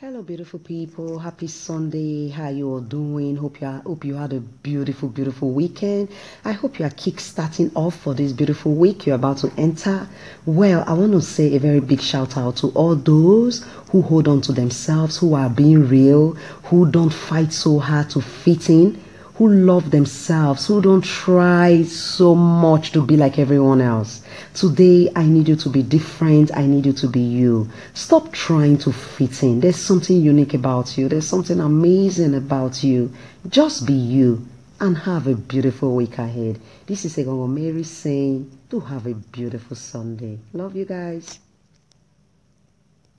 Hello beautiful people, happy Sunday. How you all doing? Hope you had a beautiful weekend. I hope you are kick-starting off for this beautiful week you're about to enter. Well, I want to say a very big shout out to all those who hold on to themselves, who are being real, who don't fight so hard to fit in, who love themselves, who don't try so much to be like everyone else. Today, I need you to be different. I need you to be you. Stop trying to fit in. There's something unique about you. There's something amazing about you. Just be you and have a beautiful week ahead. This is Egongo Mary saying, do have a beautiful Sunday. Love you guys.